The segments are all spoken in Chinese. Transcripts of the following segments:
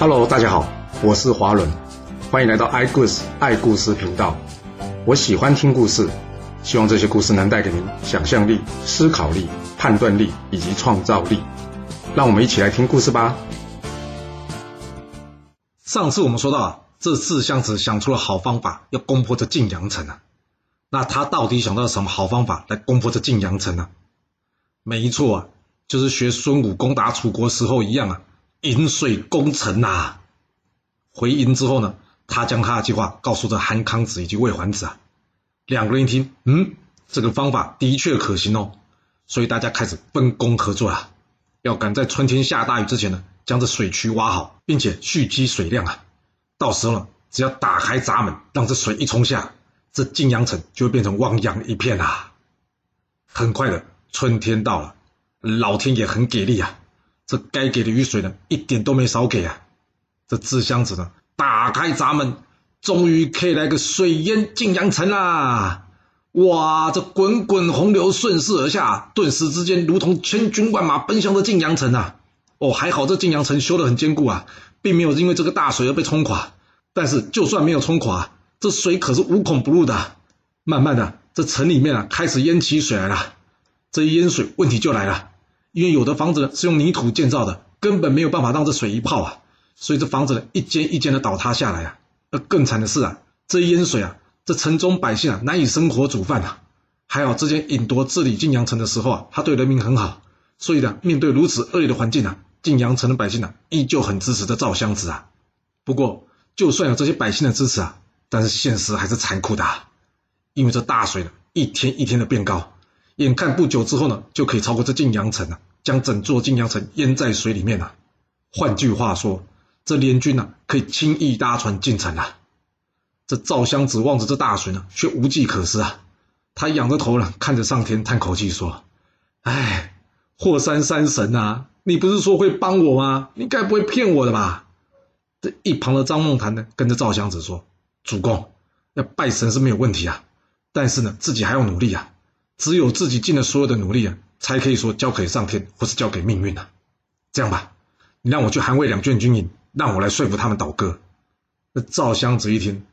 Hello， 大家好，我是华伦，欢迎来到 iGoos 爱故事频道。我喜欢听故事，希望这些故事能带给您想象力、思考力、判断力以及创造力。让我们一起来听故事吧。上次我们说到这四箱子想出了好方法要攻破这晋阳城啊，那他到底想到什么好方法来攻破这晋阳城啊？没错啊，就是学孙武攻打楚国时候一样啊，引水攻城啊。回营之后呢，他将他的计划告诉这韩康子以及魏桓子啊。两个人一听，这个方法的确可行哦，所以大家开始分工合作啊，要赶在春天下大雨之前呢，将这水渠挖好，并且蓄积水量啊。到时候呢，只要打开闸门，让这水一冲下，这晋阳城就会变成汪洋一片啊。很快的，春天到了，老天也很给力啊。这该给的雨水呢，一点都没少给啊！这智箱子呢，打开闸门，终于可以来个水淹晋阳城啦！哇，这滚滚洪流顺势而下，顿时之间如同千军万马奔向这晋阳城啊！哦，还好这晋阳城修得很坚固啊，并没有因为这个大水而被冲垮。但是就算没有冲垮，这水可是无孔不入的啊。慢慢的，这城里面啊开始淹起水来了。这一淹水，问题就来了。因为有的房子呢是用泥土建造的，根本没有办法让这水一泡啊，所以这房子呢一间一间的倒塌下来啊。而更惨的是啊，这一淹水啊，这城中百姓啊难以生火煮饭啊。还好之前尹铎治理晋阳城的时候啊，他对人民很好，所以呢面对如此恶劣的环境啊，晋阳城的百姓啊依旧很支持这赵襄子啊。不过就算有这些百姓的支持啊，但是现实还是残酷的啊，因为这大水呢一天一天的变高。眼看不久之后呢，就可以超过这晋阳城啊，将整座晋阳城淹在水里面啊。换句话说，这联军啊可以轻易搭船进城啊。这赵襄子望着这大水呢，却无计可施啊。他仰着头呢，看着上天，叹口气说：“哎，霍山山神啊，你不是说会帮我吗？你该不会骗我的吧？”这一旁的张孟谈呢，跟着赵襄子说：“主公，要拜神是没有问题啊，但是呢，自己还要努力啊。”只有自己尽了所有的努力啊，才可以说交给上天或是交给命运啊。这样吧，你让我去韩魏两郡军营，让我来说服他们倒戈。那赵襄子一听，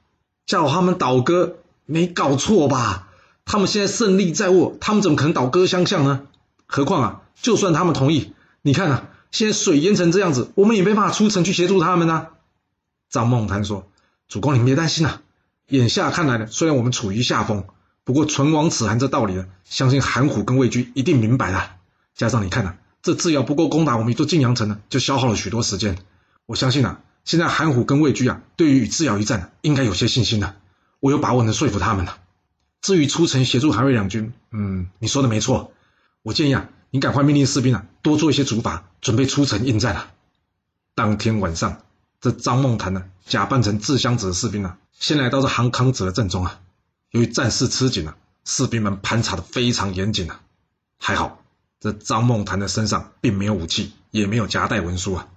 叫他们倒戈？没搞错吧？他们现在胜利在握，他们怎么可能倒戈相向呢？何况啊，就算他们同意，你看啊，现在水淹成这样子，我们也没办法出城去协助他们啊。张孟谈说：“主公，您别担心啊，眼下看来呢，虽然我们处于下风，不过唇亡齿寒这道理呢，相信韩虎跟魏军一定明白了。加上你看啊，这只要不够攻打我们一座晋阳城呢，就消耗了许多时间。我相信啊，现在韩虎跟魏军啊，对于与智瑶一战应该有些信心了。我有把握能说服他们了。至于出城协助韩魏两军，你说的没错。我建议啊，你赶快命令士兵啊，多做一些竹筏，准备出城应战了。”当天晚上，这张孟谈呢，假扮成智襄子的士兵啊，先来到这韩康子的阵中啊。由于战事吃紧啊，士兵们盘查的非常严谨啊。还好，这张孟谈的身上并没有武器，也没有夹带文书啊。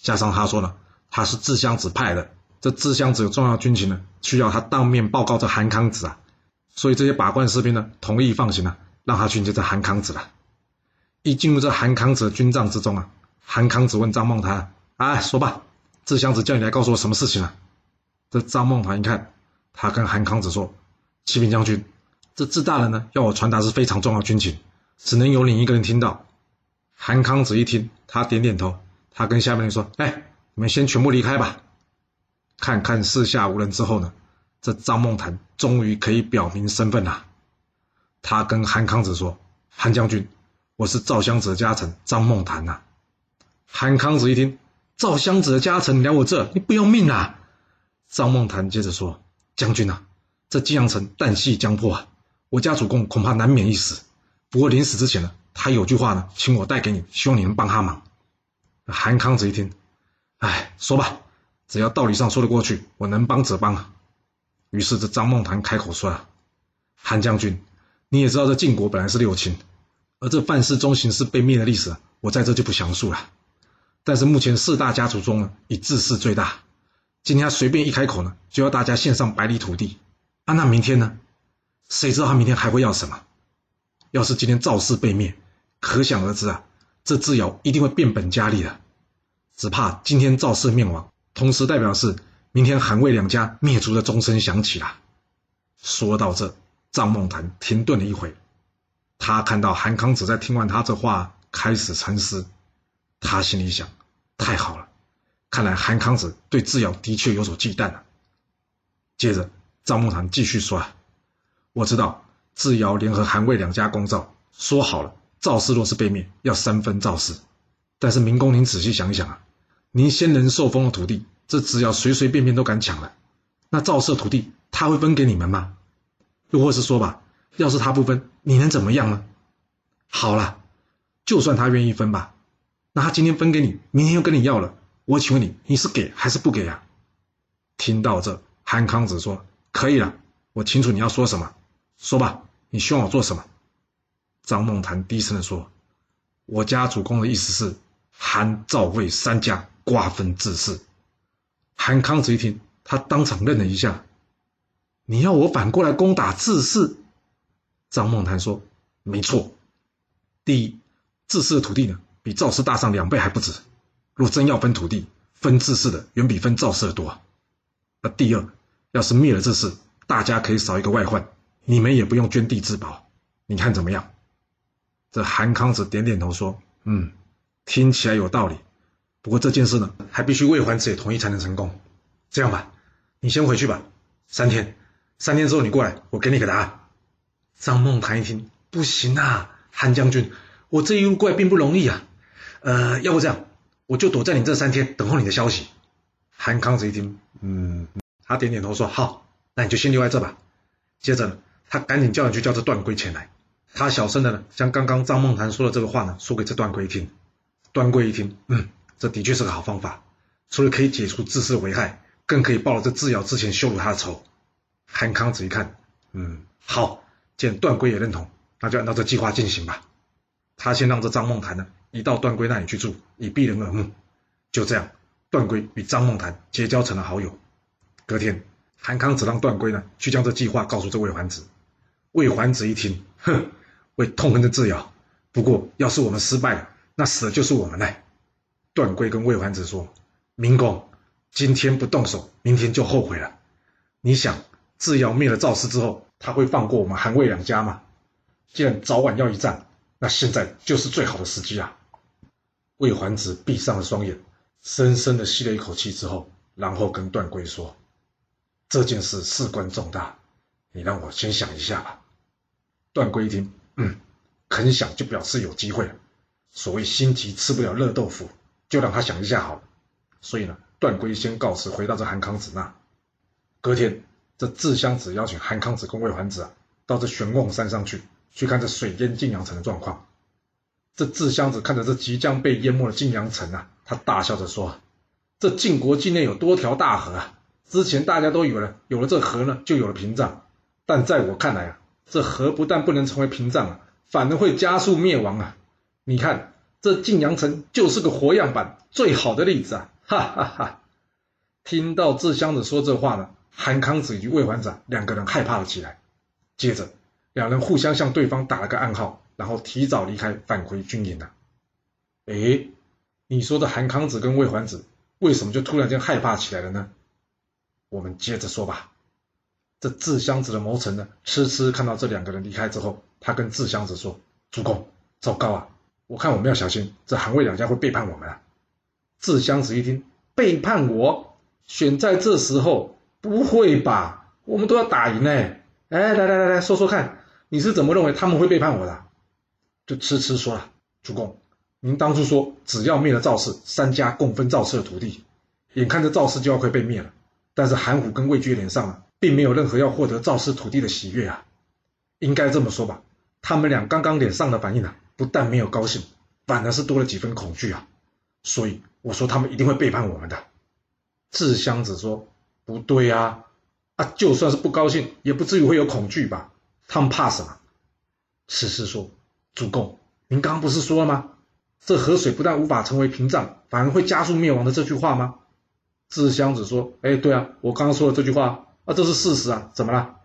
加上他说呢，他是智襄子派的，这智襄子有重要军情呢，需要他当面报告这韩康子啊。所以这些把关士兵呢，同意放行啊，让他去迎接这韩康子了。一进入这韩康子的军帐之中啊，韩康子问张孟谈：“啊，说吧，智襄子叫你来告诉我什么事情啊？”这张孟谈一看，他跟韩康子说：“启禀将军，这智大人呢要我传达是非常重要的军情，只能由你一个人听到。”韩康子一听，他点点头，他跟下面人说：“哎，你们先全部离开吧。”看看四下无人之后呢，这张孟谈终于可以表明身份了。他跟韩康子说：“韩将军，我是赵襄子的家臣张孟谈啊。”韩康子一听，赵襄子的家臣你来我这，你不要命啊？张孟谈接着说：“将军啊，这晋阳城旦夕将破啊，我家主公恐怕难免一死。不过临死之前呢，他有句话呢，请我带给你，希望你能帮他忙。”韩康子一听，哎，说吧，只要道理上说得过去，我能帮则帮啊。于是这张孟谈开口说啊：“韩将军，你也知道这晋国本来是六卿，而这范氏宗邢氏被灭的历史，我在这就不详述了。但是目前四大家族中呢，以智氏最大。今天他随便一开口呢，就要大家献上100里土地。啊，那明天呢？谁知道他明天还会要什么？要是今天赵氏被灭，可想而知啊，这智瑶一定会变本加厉的。”只怕今天赵氏灭亡，同时代表是明天韩魏两家灭族的钟声响起啦。说到这，张孟谈停顿了一回，他看到韩康子在听完他这话开始沉思，他心里想，太好了，看来韩康子对智瑶的确有所忌惮了。接着张孟谈继续说啊，我知道智瑶联合韩魏两家攻赵，说好了赵氏若是被灭要三分赵氏，但是明公您仔细想一想啊，您先人受封的土地，这只要随随便便都敢抢了，那赵氏土地他会分给你们吗？又或是说吧，要是他不分你能怎么样呢？好啦，就算他愿意分吧，那他今天分给你，明天又跟你要了，我请问你，你是给还是不给啊？听到这，韩康子说，可以了，我清楚你要说什么，说吧，你希望我做什么？张孟谈低声地说，我家主公的意思是韩赵魏三家瓜分自治。韩康子一听，他当场愣了一下，你要我反过来攻打自治？张孟谈说，没错，第一，自治的土地呢比赵氏大上2倍还不止，若真要分土地，分自治的远比分赵氏的多。而第二，要是灭了自治，大家可以少一个外患，你们也不用捐地自保，你看怎么样？这韩康子点点头说，听起来有道理，不过这件事呢还必须魏桓子也同意才能成功。这样吧，你先回去吧，3天之后你过来，我给你个答案。张孟谈一听，不行啊，韩将军，我这一路过来并不容易啊，要不这样，我就躲在你这3天等候你的消息。韩康子一听，他点点头说，好，那你就先留在这吧。接着呢，他赶紧叫人去叫这段珪前来，他小声的呢将刚刚张孟谈说的这个话呢说给这段珪听。段珪一听，这的确是个好方法，除了可以解除自私的危害，更可以报了这智瑶之前羞辱他的仇。韩康子一看，好，见段珪也认同，那就按照这计划进行吧。他先让这张孟谈呢移到段珪那里去住，以避人耳目。就这样，段珪与张孟谈结交成了好友。隔天，韩康子让段珪呢去将这计划告诉这魏桓子。魏桓子一听，哼，会痛恨这智瑶，不过要是我们失败了，那死的就是我们嘞。段珪跟魏桓子说，明公，今天不动手，明天就后悔了。你想，智瑶灭了赵氏之后，他会放过我们韩魏两家吗？既然早晚要一战，那现在就是最好的时机啊。魏桓子闭上了双眼，深深的吸了一口气之后，然后跟段珪说，这件事事关重大，你让我先想一下吧。段珪一听，肯想就表示有机会了，所谓心急吃不了热豆腐，就让他想一下好了。所以呢，段珪先告辞回到这韩康子那。隔天，这智襄子邀请韩康子跟魏桓子啊到这悬瓮山上去看这水淹晋阳城的状况。这智襄子看着这即将被淹没的晋阳城啊，他大笑着说，这晋国境内有多条大河啊，之前大家都以为了有了这河呢就有了屏障，但在我看来啊，这河不但不能成为屏障啊，反而会加速灭亡啊。你看这晋阳城就是个活样板，最好的例子啊，哈哈哈。听到智襄子说这话呢，韩康子以及魏桓子两个人害怕了起来。接着两人互相向对方打了个暗号，然后提早离开，返回军营了。诶，你说的韩康子跟魏桓子为什么就突然间害怕起来了呢？我们接着说吧。这智襄子的谋臣呢痴痴看到这两个人离开之后，他跟智襄子说，主公，糟糕啊，我看我们要小心，这韩魏两家会背叛我们啊。智襄子一听，背叛我？选在这时候？不会吧，我们都要打赢嘞！哎，来，说说看，你是怎么认为他们会背叛我的？就痴说了，主公，您当初说只要灭了赵氏，三家共分赵氏的土地，眼看着赵氏就要快被灭了，但是韩虎跟魏军脸上呢，并没有任何要获得赵氏土地的喜悦啊。应该这么说吧，他们俩刚刚脸上的反应啊，不但没有高兴，反而是多了几分恐惧啊。所以我说他们一定会背叛我们的。智襄子说，不对啊，就算是不高兴也不至于会有恐惧吧，他们怕什么？痴说，主公，您刚刚不是说了吗，这河水不但无法成为屏障，反而会加速灭亡的这句话吗？智襄子说，对啊，我刚刚说了这句话啊，这是事实啊，怎么了？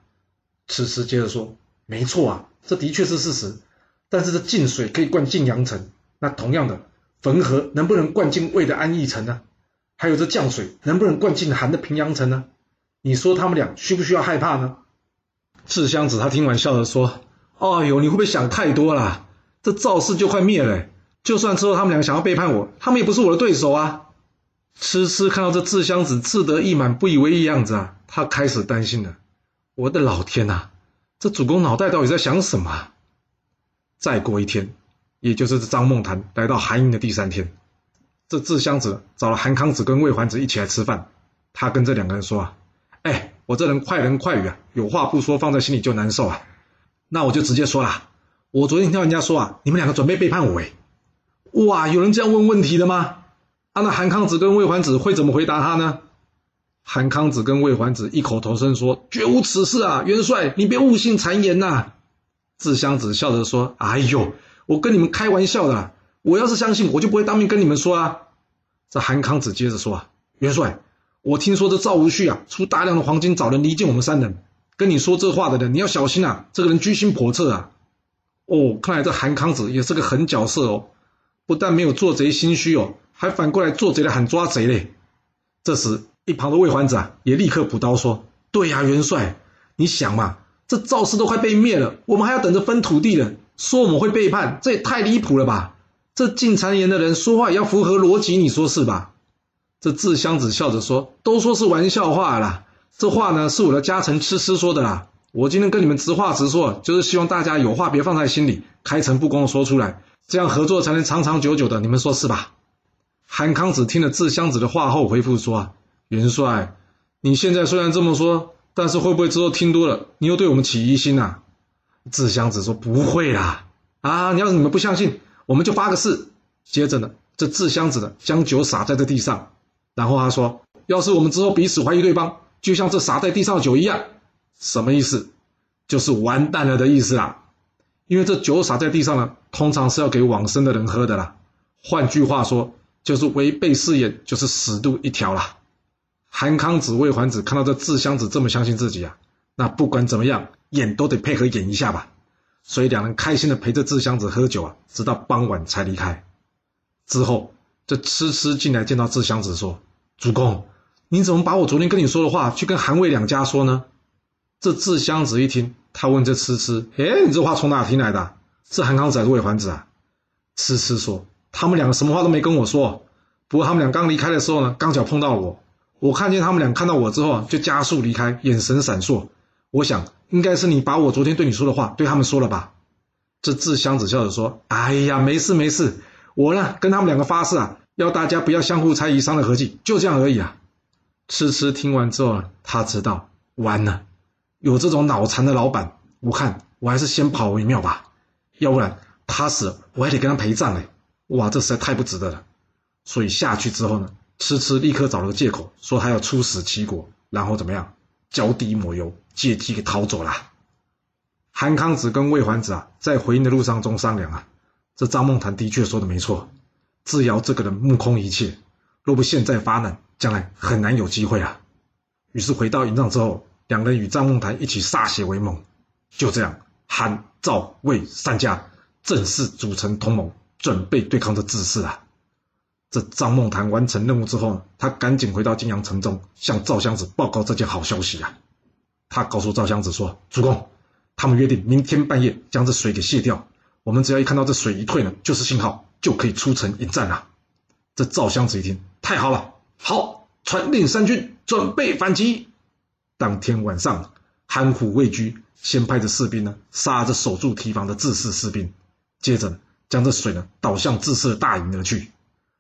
痴接着说，没错啊，这的确是事实，但是这晋水可以灌晋阳城，那同样的，汾河能不能灌进魏的安邑城呢？还有这降水能不能灌进韩的平阳城呢？你说他们俩需不需要害怕呢？”智襄子他听完笑着说：“哎呦，你会不会想太多啦？这赵氏就快灭了，就算之后他们俩想要背叛我，他们也不是我的对手啊。”痴痴看到这智襄子自得意满、不以为意样子啊，他开始担心了。我的老天啊，这主公脑袋到底在想什么啊？再过一天，也就是张孟谈来到韩营的第三天，这智襄子找了韩康子跟魏桓子一起来吃饭。他跟这两个人说啊：“哎，我这人快语啊，有话不说，放在心里就难受啊。那我就直接说啦，我昨天听到人家说啊，你们两个准备背叛我。”哇，有人这样问问题的吗？那韩康子跟魏桓子会怎么回答他呢？韩康子跟魏桓子异口同声说：“绝无此事啊，元帅，你别误信谗言啊。”智襄子笑着说：“哎呦，我跟你们开玩笑的啦，我要是相信，我就不会当面跟你们说啊。”这韩康子接着说：“元帅，我听说这赵无恤啊，出大量的黄金找人离间我们三人，跟你说这话的人，你要小心啊，这个人居心叵测啊。”哦，看来这韩康子也是个狠角色哦，不但没有做贼心虚哦，还反过来做贼的喊抓贼嘞。这时一旁的魏桓子啊，也立刻补刀说：“对呀，元帅，你想嘛，这赵氏都快被灭了，我们还要等着分土地了，说我们会背叛，这也太离谱了吧？这进谗言的人说话也要符合逻辑，你说是吧？”这智襄子笑着说：“都说是玩笑话啦，这话呢是我的家臣痴痴说的啦，我今天跟你们直话直说，就是希望大家有话别放在心里，开诚布公的说出来，这样合作才能长长久久的，你们说是吧？”韩康子听了智襄子的话后回复说：“元帅，你现在虽然这么说，但是会不会之后听多了，你又对我们起疑心啊？”智襄子说：“不会啦，你要是你们不相信，我们就发个誓。”接着呢，这智襄子呢将酒洒在这地上，然后他说：“要是我们之后彼此怀疑对方，就像这洒在地上的酒一样。”什么意思？就是完蛋了的意思啦。因为这酒洒在地上呢，通常是要给往生的人喝的啦。换句话说，就是违背誓言，就是死路一条啦。韩康子、魏桓子看到这智襄子这么相信自己啊，那不管怎么样，演都得配合演一下吧。所以两人开心的陪着智襄子喝酒啊，直到傍晚才离开。之后这痴痴进来见到智襄子说：“主公，你怎么把我昨天跟你说的话去跟韩魏两家说呢？”这智襄子一听，他问这痴痴：“诶，你这话从哪听来的啊？是韩康子还是魏桓子啊？”痴痴说：“他们两个什么话都没跟我说，不过他们俩刚离开的时候呢，刚巧碰到我，我看见他们俩看到我之后就加速离开，眼神闪烁，我想应该是你把我昨天对你说的话对他们说了吧。”这智襄子笑着说：“哎呀，没事，我呢跟他们两个发誓啊，要大家不要相互猜疑，伤了和气，就这样而已啊。”痴痴听完之后呢，他知道完了，有这种脑残的老板，我看我还是先跑为妙吧，要不然他死了我还得跟他陪葬嘞。哇，这实在太不值得了。所以下去之后呢，痴痴立刻找了个借口说他要出使齐国，然后怎么样，脚底抹油，借机给逃走啦。韩康子跟魏桓子啊，在回营的路上中商量啊，这张孟谈的确说的没错，智瑶这个人目空一切，若不现在发难，将来很难有机会啊。于是回到营帐之后，两人与张孟谈一起歃血为盟，就这样，韩、赵、魏三家正式组成同盟，准备对抗这智氏啊。这张孟谈完成任务之后，他赶紧回到泾阳城中，向赵襄子报告这件好消息啊。他告诉赵襄子说：“主公，他们约定明天半夜将这水给卸掉，我们只要一看到这水一退呢，就是信号，就可以出城迎战啊。”这赵襄子一听，太好了，好，传令三军准备反击。当天晚上，韩虎魏居先派着士兵呢杀着守住堤防的智氏士兵，接着将这水呢倒向智氏的大营而去。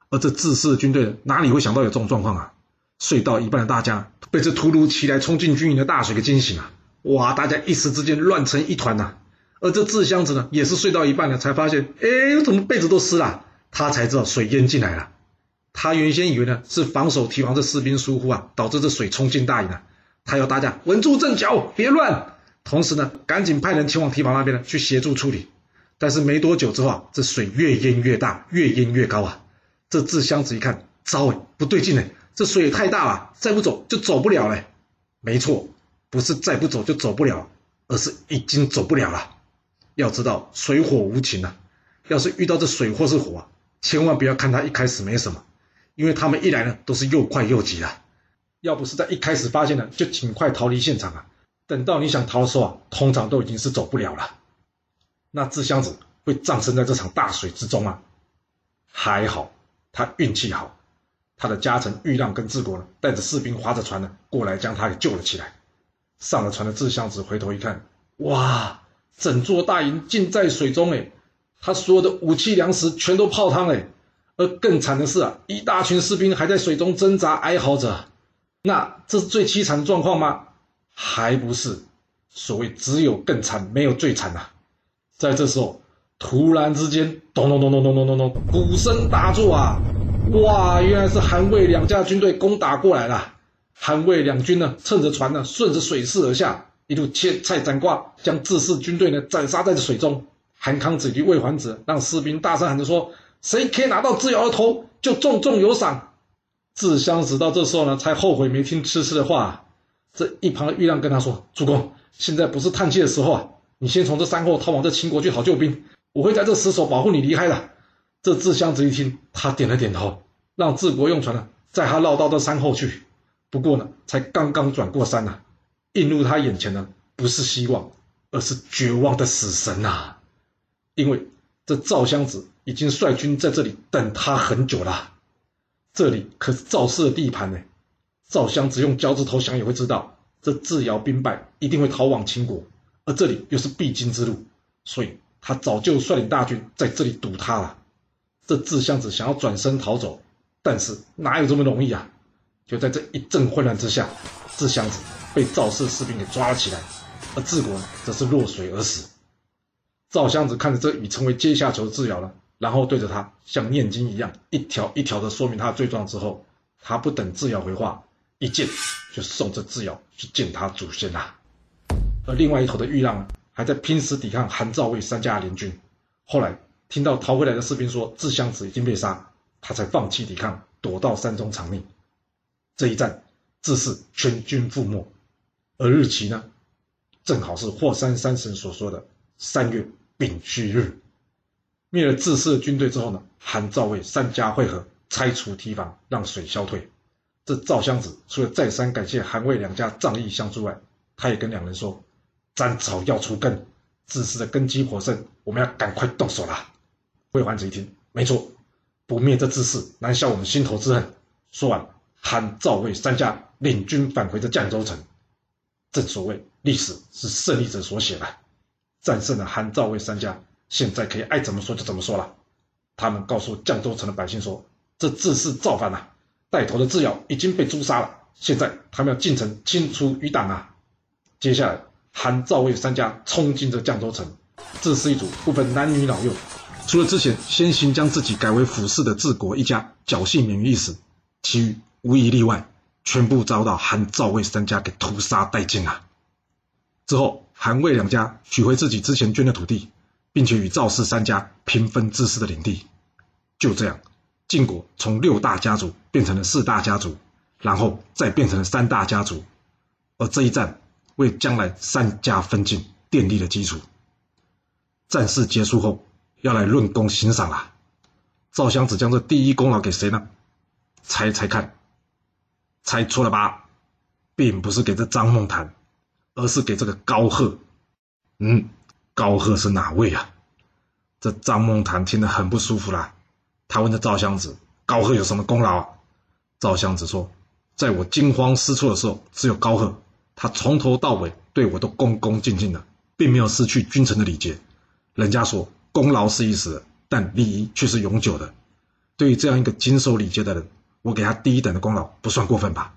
而这智氏的军队哪里会想到有这种状况啊？睡到一半的大家被这突如其来冲进军营的大水给惊醒啊！哇，大家一时之间乱成一团啊！而这智襄子呢，也是睡到一半了才发现，哎，怎么被子都湿了？他才知道水淹进来了。他原先以为呢是防守堤防的士兵疏忽啊，导致这水冲进大营了。他要大家稳住阵脚，别乱。同时呢，赶紧派人前往堤防那边呢去协助处理。但是没多久之后啊，这水越淹越大，越淹越高啊！这智襄子一看，糟哎，不对劲哎，这水也太大了，再不走就走不了了。没错，不是再不走就走不了，而是已经走不了了。要知道水火无情啊，要是遇到这水或是火啊，千万不要看它一开始没什么，因为他们一来呢都是又快又急啊，要不是在一开始发现了，就尽快逃离现场啊，等到你想逃的时候啊，通常都已经是走不了了。那制箱子会葬身在这场大水之中啊。还好他运气好，他的家臣玉浪跟治国呢，带着士兵划着船呢过来，将他给救了起来。上了船的制箱子回头一看，哇，整座大营尽在水中哎，他所有的武器粮食全都泡汤哎。而更惨的是啊，一大群士兵还在水中挣扎哀嚎着。那这是最凄惨的状况吗？还不是，所谓只有更惨，没有最惨啊。在这时候，突然之间，咚咚咚咚咚咚咚咚，鼓声大作啊！哇，原来是韩魏两家军队攻打过来了。韩魏两军呢，趁着船呢，顺着水势而下，一路切菜斩瓜，将志士军队呢斩杀在水中。韩康子与魏桓子让士兵大声喊着说：“谁可以拿到智瑶的头，就重重有赏。”智襄子到这时候呢，才后悔没听痴痴的话。这一旁的玉浪跟他说：“主公，现在不是叹气的时候啊，你先从这山后逃往这秦国去讨救兵，我会在这死守保护你离开的。”这智襄子一听，他点了点头，让治国用船呢载他绕到这山后去。不过呢，才刚刚转过山啊，映入他眼前呢，不是希望，而是绝望的死神啊！因为这赵襄子已经率军在这里等他很久了，这里可是赵氏的地盘呢。赵襄子用脚趾头想也会知道，这智瑶兵败一定会逃往秦国，而这里又是必经之路，所以他早就率领大军在这里堵他了。这智襄子想要转身逃走，但是哪有这么容易啊？就在这一阵混乱之下，智襄子被赵氏士兵给抓了起来，而治国则是落水而死。赵襄子看着这已成为阶下囚的智瑶了，然后对着他像念经一样一条一条的说明他的罪状之后，他不等智瑶回话，一剑就送这智瑶去见他祖先啦。而另外一头的玉浪还在拼死抵抗韩赵魏三家的联军，后来听到逃回来的士兵说智襄子已经被杀，他才放弃抵抗，躲到山中藏匿。这一战智氏全军覆没，而日期呢，正好是霍山山神所说的3月丙戌日。灭了智氏的军队之后呢，韩赵魏三家会合，拆除堤防，让水消退。这赵襄子除了再三感谢韩魏两家仗义相助外，他也跟两人说：“斩草要除根，智氏的根基火盛，我们要赶快动手啦。”魏桓子一听，没错，不灭这智氏，难消我们心头之恨。说完，韩赵魏三家领军返回这绛州城。正所谓，历史是胜利者所写的，战胜了韩赵魏三家。现在可以爱怎么说就怎么说了。他们告诉绛州城的百姓说，这智氏造反啊，带头的智瑶已经被诛杀了，现在他们要进城清除余党啊。接下来韩赵魏三家冲进这绛州城，智氏一族不分男女老幼，除了之前先行将自己改为辅氏的治国一家侥幸免于一死，其余无一例外，全部遭到韩赵魏三家给屠杀殆尽啊。之后韩魏两家取回自己之前捐的土地，并且与赵氏三家平分智氏的领地。就这样，晋国从6大家族变成了4大家族，然后再变成了3大家族。而这一战为将来3家分晋奠定了基础。战事结束后，要来论功行赏啦。赵襄子将这第一功劳给谁呢？猜看，猜错了吧？并不是给这张孟谈，而是给这个高贺。高贺是哪位啊？这张孟谈听得很不舒服啦，他问这赵襄子：“高贺有什么功劳啊？”赵襄子说：“在我惊慌失措的时候，只有高贺，他从头到尾对我都恭恭敬敬的，并没有失去君臣的礼节。人家说功劳是一时的，但礼仪却是永久的。对于这样一个谨守礼节的人，我给他第一等的功劳，不算过分吧？”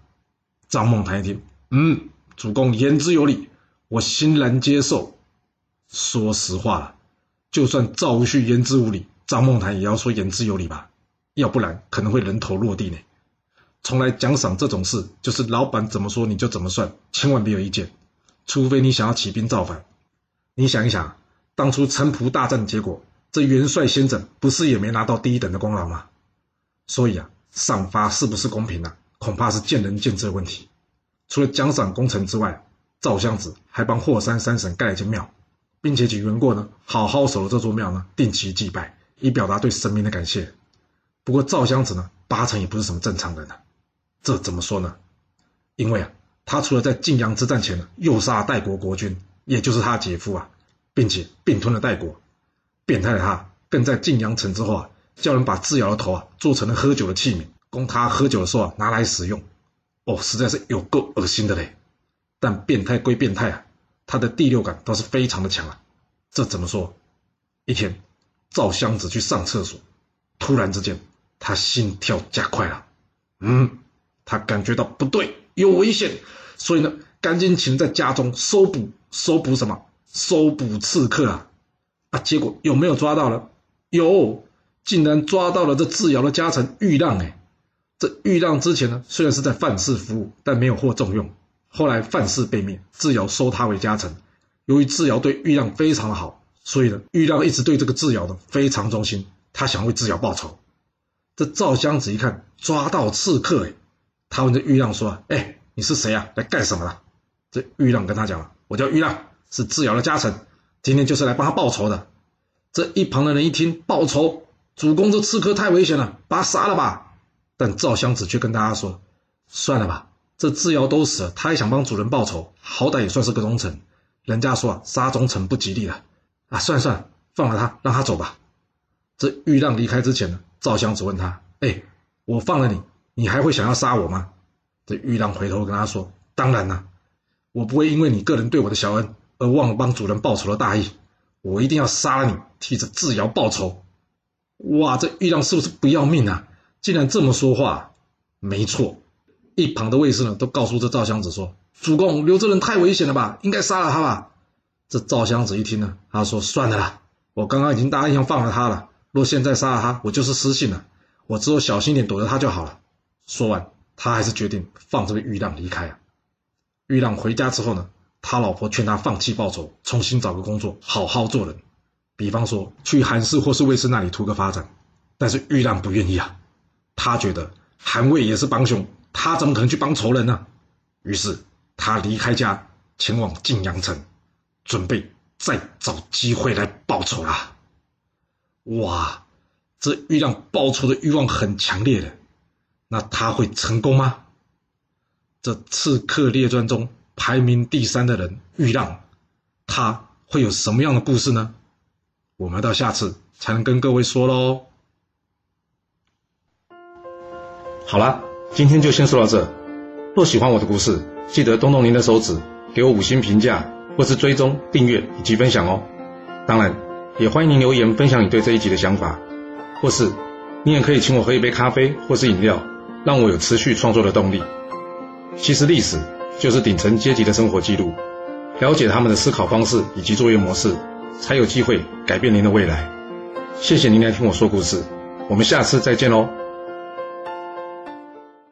张孟谈一听，主公言之有理，我欣然接受。说实话了，就算赵无恤言之无理，张孟谈也要说言之有理吧，要不然可能会人头落地呢。从来奖赏这种事，就是老板怎么说你就怎么算，千万别有意见，除非你想要起兵造反。你想一想，当初城濮大战的结果，这元帅先轸不是也没拿到第一等的功劳吗？所以啊，赏罚是不是公平啊，恐怕是见仁见智的问题。除了奖赏功臣之外，赵襄子还帮霍山山神盖了一间庙，并且请袁过呢好好守了这座庙呢，定期祭拜，以表达对神明的感谢。不过赵襄子呢，八成也不是什么正常人啊。这怎么说呢？因为啊，他除了在晋阳之战前呢，诱杀代国国君，也就是他姐夫啊，并且并吞了代国。变态的他，更在晋阳城之后啊，叫人把智瑶的头啊做成了喝酒的器皿，供他喝酒的时候啊拿来使用。哦，实在是有够恶心的嘞。但变态归变态啊，他的第六感倒是非常的强啊。这怎么说？一天，赵襄子去上厕所，突然之间，他心跳加快了。他感觉到不对，有危险，所以呢，赶紧请人在家中搜捕什么？搜捕刺客啊！结果有没有抓到了？有，竟然抓到了这智瑶的家臣玉浪哎！这玉浪之前呢，虽然是在范氏服务，但没有获重用。后来范氏被灭，智瑶收他为家臣。由于智瑶对玉浪非常的好，所以呢，玉浪一直对这个智瑶呢非常忠心，他想为智瑶报仇。这赵襄子一看抓到刺客哎，他问这玉浪说：“哎，你是谁啊？来干什么了？”这玉浪跟他讲了：“我叫玉浪，是智瑶的家臣。”今天就是来帮他报仇的。这一旁的人一听报仇，主公这刺客太危险了，把他杀了吧。但赵襄子却跟大家说，算了吧，这智瑶都死了，他也想帮主人报仇，好歹也算是个忠臣。人家说啊，杀忠臣不吉利了啊，算了，放了他，让他走吧。这玉浪离开之前呢，赵襄子问他，我放了你，你还会想要杀我吗？这玉浪回头跟他说，当然啦，我不会因为你个人对我的小恩而忘了帮主人报仇的大义，我一定要杀了你，替着智瑶报仇。哇，这玉浪是不是不要命啊？竟然这么说话。没错，一旁的卫士呢都告诉这赵襄子说，主公留这人太危险了吧，应该杀了他吧。这赵襄子一听呢，他说算了啦，我刚刚已经答应要放了他了，若现在杀了他，我就是失信了，我只有小心点躲着他就好了。说完他还是决定放这个玉浪离开啊。玉浪回家之后呢，他老婆劝他放弃报仇，重新找个工作，好好做人，比方说去韩氏或是卫氏那里图个发展。但是玉浪不愿意啊，他觉得韩魏也是帮凶，他怎么可能去帮仇人呢？于是他离开家，前往晋阳城，准备再找机会来报仇啦。哇，这玉浪报仇的欲望很强烈的，那他会成功吗？这刺客列传中排名第3的人玉浪，他会有什么样的故事呢？我们要到下次才能跟各位说咯。好啦，今天就先说到这。若喜欢我的故事，记得动动您的手指，给我5星评价，或是追踪、订阅以及分享哦。当然，也欢迎您留言分享你对这一集的想法，或是你也可以请我喝一杯咖啡或是饮料，让我有持续创作的动力。其实历史就是顶层阶级的生活记录，了解他们的思考方式以及作业模式，才有机会改变您的未来。谢谢您来听我说故事，我们下次再见咯。